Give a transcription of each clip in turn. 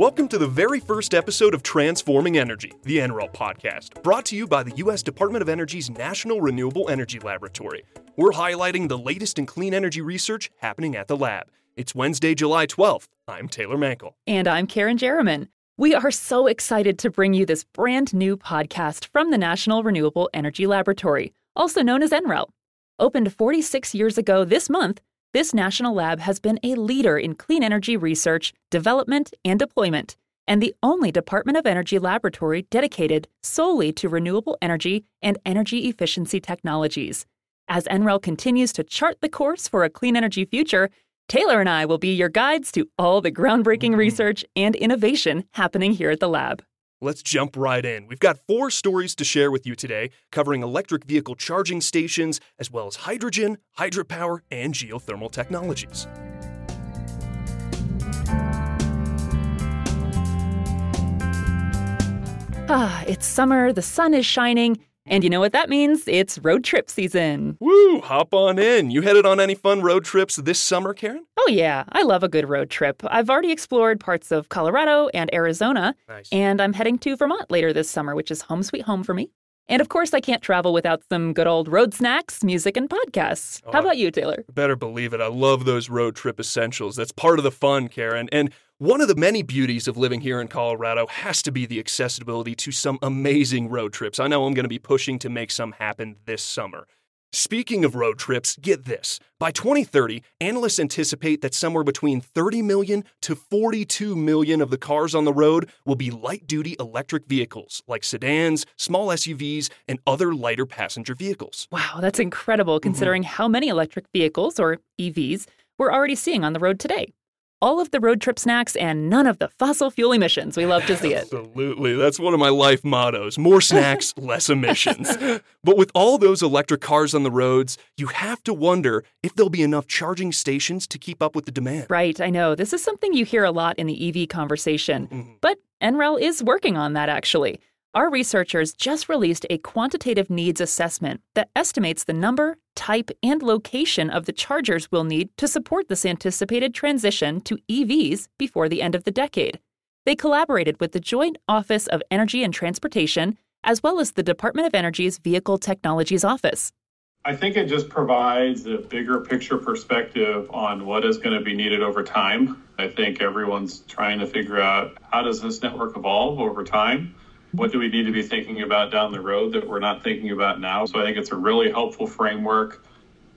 Welcome to the very first episode of Transforming Energy, the NREL podcast, brought to you by the U.S. Department of Energy's National Renewable Energy Laboratory. We're highlighting the latest in clean energy research happening at the lab. It's Wednesday, July 12th. I'm Taylor Mankel. And I'm Kerrin Jeromin. We are so excited to bring you this brand new podcast from the National Renewable Energy Laboratory, also known as NREL. Opened 46 years ago this month, this national lab has been a leader in clean energy research, development, and deployment, and the only Department of Energy laboratory dedicated solely to renewable energy and energy efficiency technologies. As NREL continues to chart the course for a clean energy future, Taylor and I will be your guides to all the groundbreaking research and innovation happening here at the lab. Let's jump right in. We've got 4 stories to share with you today, covering electric vehicle charging stations, as well as hydrogen, hydropower, and geothermal technologies. It's summer, the sun is shining, and you know what that means? It's road trip season. Woo! Hop on in. You headed on any fun road trips this summer, Kerrin? Oh, yeah. I love a good road trip. I've already explored parts of Colorado and Arizona. Nice. And I'm heading to Vermont later this summer, which is home sweet home for me. And, of course, I can't travel without some good old road snacks, music, and podcasts. How about you, Taylor? Better believe it. I love those road trip essentials. That's part of the fun, Kerrin. And one of the many beauties of living here in Colorado has to be the accessibility to some amazing road trips. I know I'm going to be pushing to make some happen this summer. Speaking of road trips, get this. By 2030, analysts anticipate that somewhere between 30 million to 42 million of the cars on the road will be light-duty electric vehicles, like sedans, small SUVs, and other lighter passenger vehicles. Wow, that's incredible, considering how many electric vehicles, or EVs, we're already seeing on the road today. All of the road trip snacks and none of the fossil fuel emissions. We love to see it. Absolutely. That's one of my life mottos. More snacks, less emissions. But with all those electric cars on the roads, you have to wonder if there'll be enough charging stations to keep up with the demand. Right. I know. This is something you hear a lot in the EV conversation. But NREL is working on that, actually. Our researchers just released a quantitative needs assessment that estimates the number, type, and location of the chargers we'll need to support this anticipated transition to EVs before the end of the decade. They collaborated with the Joint Office of Energy and Transportation, as well as the Department of Energy's Vehicle Technologies Office. I think it just provides a bigger picture perspective on what is going to be needed over time. I think everyone's trying to figure out, how does this network evolve over time? What do we need to be thinking about down the road that we're not thinking about now? So I think it's a really helpful framework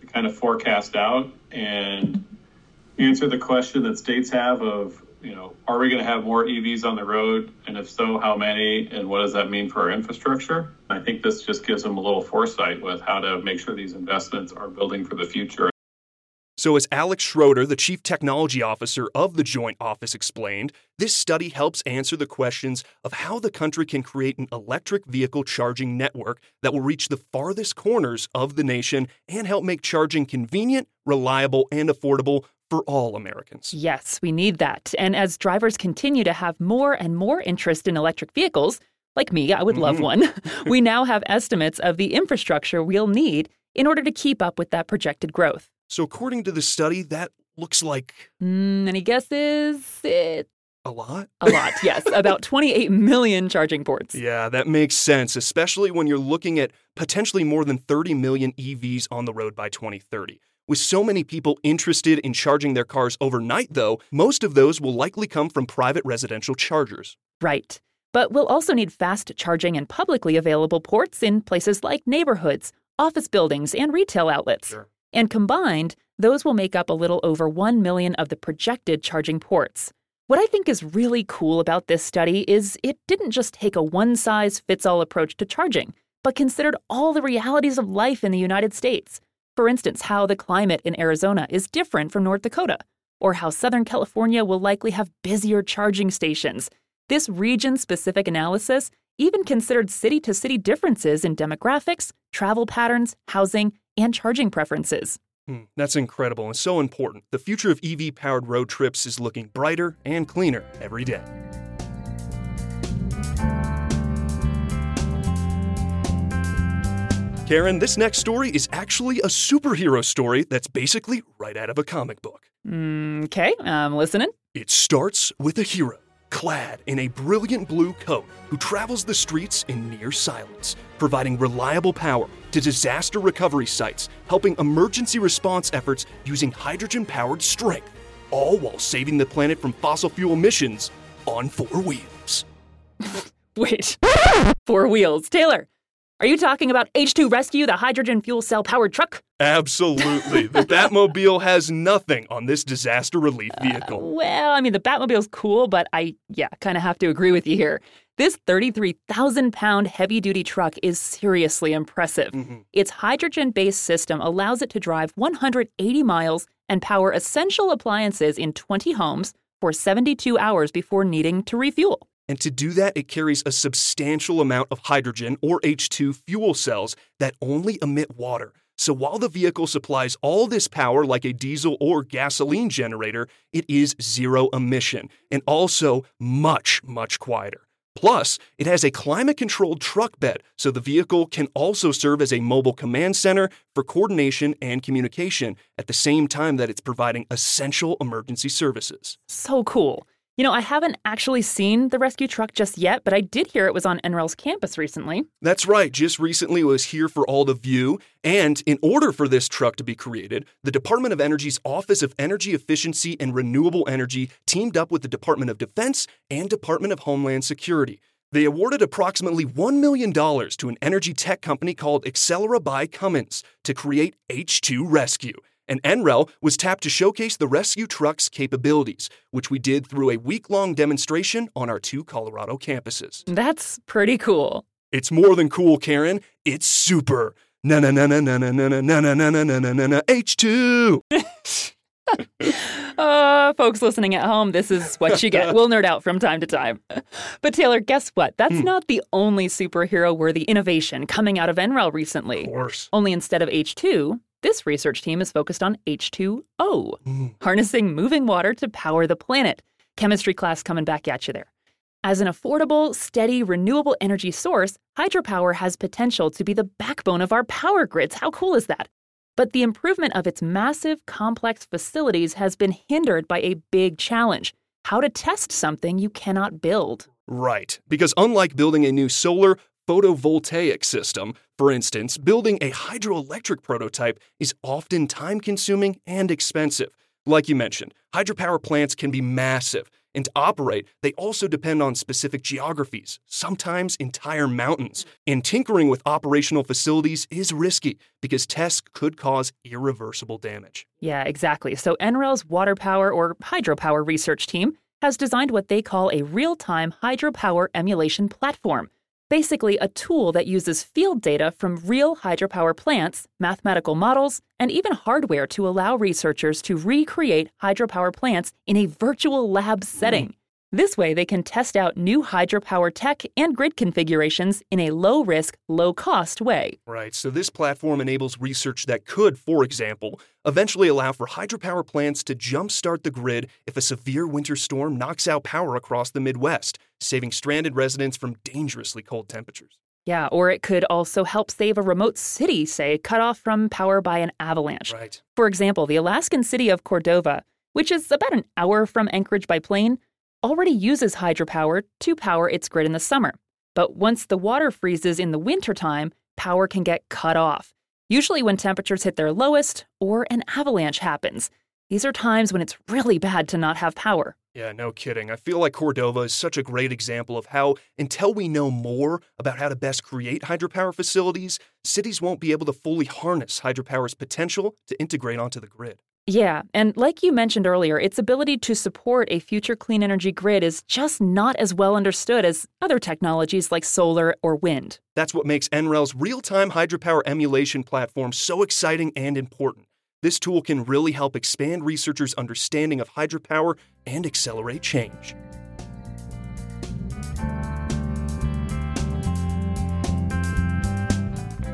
to kind of forecast out and answer the question that states have of, are we going to have more EVs on the road? And if so, how many? And what does that mean for our infrastructure? I think this just gives them a little foresight with how to make sure these investments are building for the future. So as Alex Schroeder, the Chief Technology Officer of the Joint Office, explained, this study helps answer the questions of how the country can create an electric vehicle charging network that will reach the farthest corners of the nation and help make charging convenient, reliable, and affordable for all Americans. Yes, we need that. And as drivers continue to have more and more interest in electric vehicles, like me, I would love one, we now have estimates of the infrastructure we'll need in order to keep up with that projected growth. So according to the study, that looks like... any guesses? A lot? A lot, yes. About 28 million charging ports. Yeah, that makes sense, especially when you're looking at potentially more than 30 million EVs on the road by 2030. With so many people interested in charging their cars overnight, though, most of those will likely come from private residential chargers. Right. But we'll also need fast charging and publicly available ports in places like neighborhoods, office buildings, and retail outlets. Sure. And combined, those will make up a little over 1 million of the projected charging ports. What I think is really cool about this study is it didn't just take a one-size-fits-all approach to charging, but considered all the realities of life in the United States. For instance, how the climate in Arizona is different from North Dakota, or how Southern California will likely have busier charging stations. This region-specific analysis even considered city-to-city differences in demographics, travel patterns, housing, and charging preferences. That's incredible and so important. The future of EV-powered road trips is looking brighter and cleaner every day. Kerrin, this next story is actually a superhero story that's basically right out of a comic book. Okay, I'm listening. It starts with a hero. clad in a brilliant blue coat who travels the streets in near silence, providing reliable power to disaster recovery sites, helping emergency response efforts using hydrogen-powered strength, all while saving the planet from fossil fuel emissions on four wheels. Wait, 4 wheels. Taylor, are you talking about H2 Rescue, the hydrogen fuel cell powered truck? Absolutely. The Batmobile has nothing on this disaster relief vehicle. Well, I mean, the Batmobile's cool, but I kind of have to agree with you here. This 33,000-pound heavy-duty truck is seriously impressive. Mm-hmm. Its hydrogen-based system allows it to drive 180 miles and power essential appliances in 20 homes for 72 hours before needing to refuel. And to do that, it carries a substantial amount of hydrogen, or H2 fuel cells, that only emit water. So while the vehicle supplies all this power like a diesel or gasoline generator, it is zero emission, and also much, much quieter. Plus, it has a climate-controlled truck bed, so the vehicle can also serve as a mobile command center for coordination and communication at the same time that it's providing essential emergency services. So cool. You know, I haven't actually seen the rescue truck just yet, but I did hear it was on NREL's campus recently. That's right. Just recently it was here for all to view. And in order for this truck to be created, the Department of Energy's Office of Energy Efficiency and Renewable Energy teamed up with the Department of Defense and Department of Homeland Security. They awarded approximately $1 million to an energy tech company called Accelera by Cummins to create H2 Rescue. And NREL was tapped to showcase the rescue truck's capabilities, which we did through a week-long demonstration on our 2 Colorado campuses. That's pretty cool. It's more than cool, Kerrin. It's super. H2. Folks listening at home, this is what you get. We'll nerd out from time to time. But Taylor, guess what? That's not the only superhero-worthy innovation coming out of NREL recently. Of course. Only instead of H2... this research team is focused on H2O, harnessing moving water to power the planet. Chemistry class coming back at you there. As an affordable, steady, renewable energy source, hydropower has potential to be the backbone of our power grids. How cool is that? But the improvement of its massive, complex facilities has been hindered by a big challenge: how to test something you cannot build. Right, because unlike building a new solar photovoltaic system, for instance, building a hydroelectric prototype is often time-consuming and expensive. Like you mentioned, hydropower plants can be massive, and to operate, they also depend on specific geographies, sometimes entire mountains. And tinkering with operational facilities is risky because tests could cause irreversible damage. Yeah, exactly. So NREL's water power or hydropower research team has designed what they call a real-time hydropower emulation platform. Basically, a tool that uses field data from real hydropower plants, mathematical models, and even hardware to allow researchers to recreate hydropower plants in a virtual lab setting. This way, they can test out new hydropower tech and grid configurations in a low-risk, low-cost way. Right, so this platform enables research that could, for example, eventually allow for hydropower plants to jumpstart the grid if a severe winter storm knocks out power across the Midwest, saving stranded residents from dangerously cold temperatures. Yeah, or it could also help save a remote city, say, cut off from power by an avalanche. Right. For example, the Alaskan city of Cordova, which is about an hour from Anchorage by plane, already uses hydropower to power its grid in the summer. But once the water freezes in the wintertime, power can get cut off, usually when temperatures hit their lowest or an avalanche happens. These are times when it's really bad to not have power. Yeah, no kidding. I feel like Cordova is such a great example of how, until we know more about how to best create hydropower facilities, cities won't be able to fully harness hydropower's potential to integrate onto the grid. Yeah, and like you mentioned earlier, its ability to support a future clean energy grid is just not as well understood as other technologies like solar or wind. That's what makes NREL's real-time hydropower emulation platform so exciting and important. This tool can really help expand researchers' understanding of hydropower and accelerate change.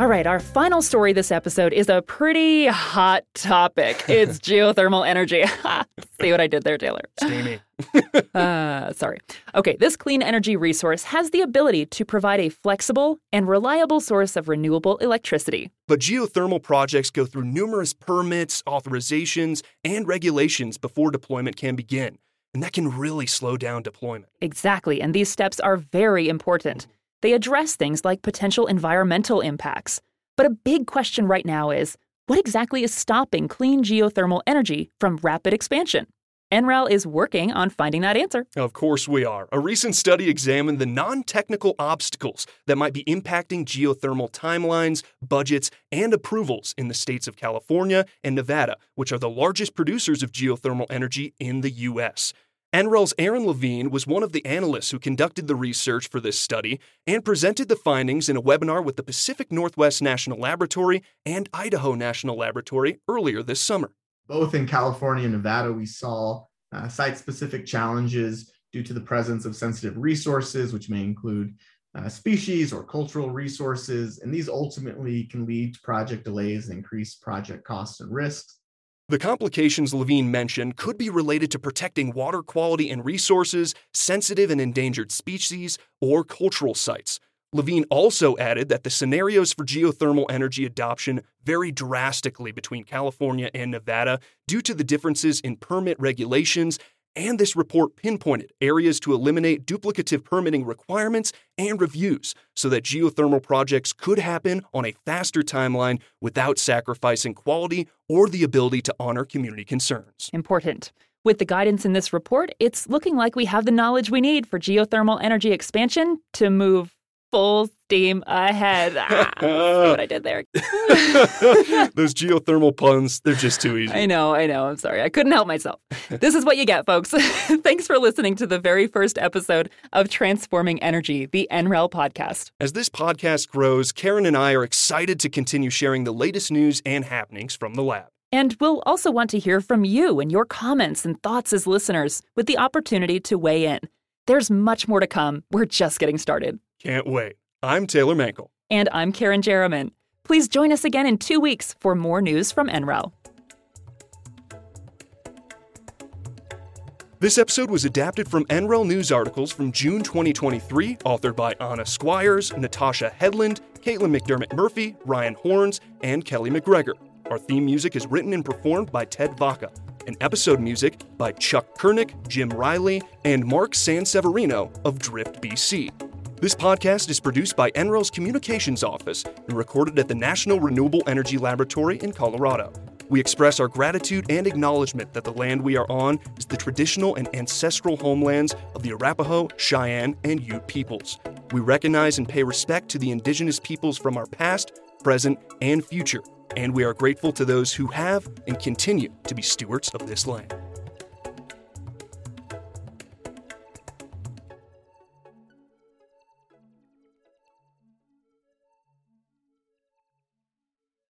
All right, our final story this episode is a pretty hot topic. It's geothermal energy. See what I did there, Taylor? Steamy. Sorry. Okay, this clean energy resource has the ability to provide a flexible and reliable source of renewable electricity. But geothermal projects go through numerous permits, authorizations, and regulations before deployment can begin. And that can really slow down deployment. Exactly. And these steps are very important. They address things like potential environmental impacts. But a big question right now is, what exactly is stopping clean geothermal energy from rapid expansion? NREL is working on finding that answer. Of course we are. A recent study examined the non-technical obstacles that might be impacting geothermal timelines, budgets, and approvals in the states of California and Nevada, which are the largest producers of geothermal energy in the U.S. NREL's Aaron Levine was one of the analysts who conducted the research for this study and presented the findings in a webinar with the Pacific Northwest National Laboratory and Idaho National Laboratory earlier this summer. Both in California and Nevada, we saw site-specific challenges due to the presence of sensitive resources, which may include species or cultural resources, and these ultimately can lead to project delays and increase project costs and risks. The complications Levine mentioned could be related to protecting water quality and resources, sensitive and endangered species, or cultural sites. Levine also added that the scenarios for geothermal energy adoption vary drastically between California and Nevada due to the differences in permit regulations, and this report pinpointed areas to eliminate duplicative permitting requirements and reviews so that geothermal projects could happen on a faster timeline without sacrificing quality or the ability to honor community concerns. Important. With the guidance in this report, it's looking like we have the knowledge we need for geothermal energy expansion to move full steam ahead. See what I did there. Those geothermal puns, they're just too easy. I know. I'm sorry. I couldn't help myself. This is what you get, folks. Thanks for listening to the very first episode of Transforming Energy, the NREL podcast. As this podcast grows, Kerrin and I are excited to continue sharing the latest news and happenings from the lab. And we'll also want to hear from you and your comments and thoughts as listeners with the opportunity to weigh in. There's much more to come. We're just getting started. Can't wait. I'm Taylor Mankel. And I'm Kerrin Jeromin. Please join us again in 2 weeks for more news from NREL. This episode was adapted from NREL news articles from June 2023, authored by Anna Squires, Natasha Headland, Caitlin McDermott Murphy, Ryan Horns, and Kelly McGregor. Our theme music is written and performed by Ted Vaca, and episode music by Chuck Koernick, Jim Riley, and Mark Sanseverino of Drift, BC. This podcast is produced by NREL's Communications Office and recorded at the National Renewable Energy Laboratory in Colorado. We express our gratitude and acknowledgement that the land we are on is the traditional and ancestral homelands of the Arapaho, Cheyenne, and Ute peoples. We recognize and pay respect to the indigenous peoples from our past, present, and future, and we are grateful to those who have and continue to be stewards of this land.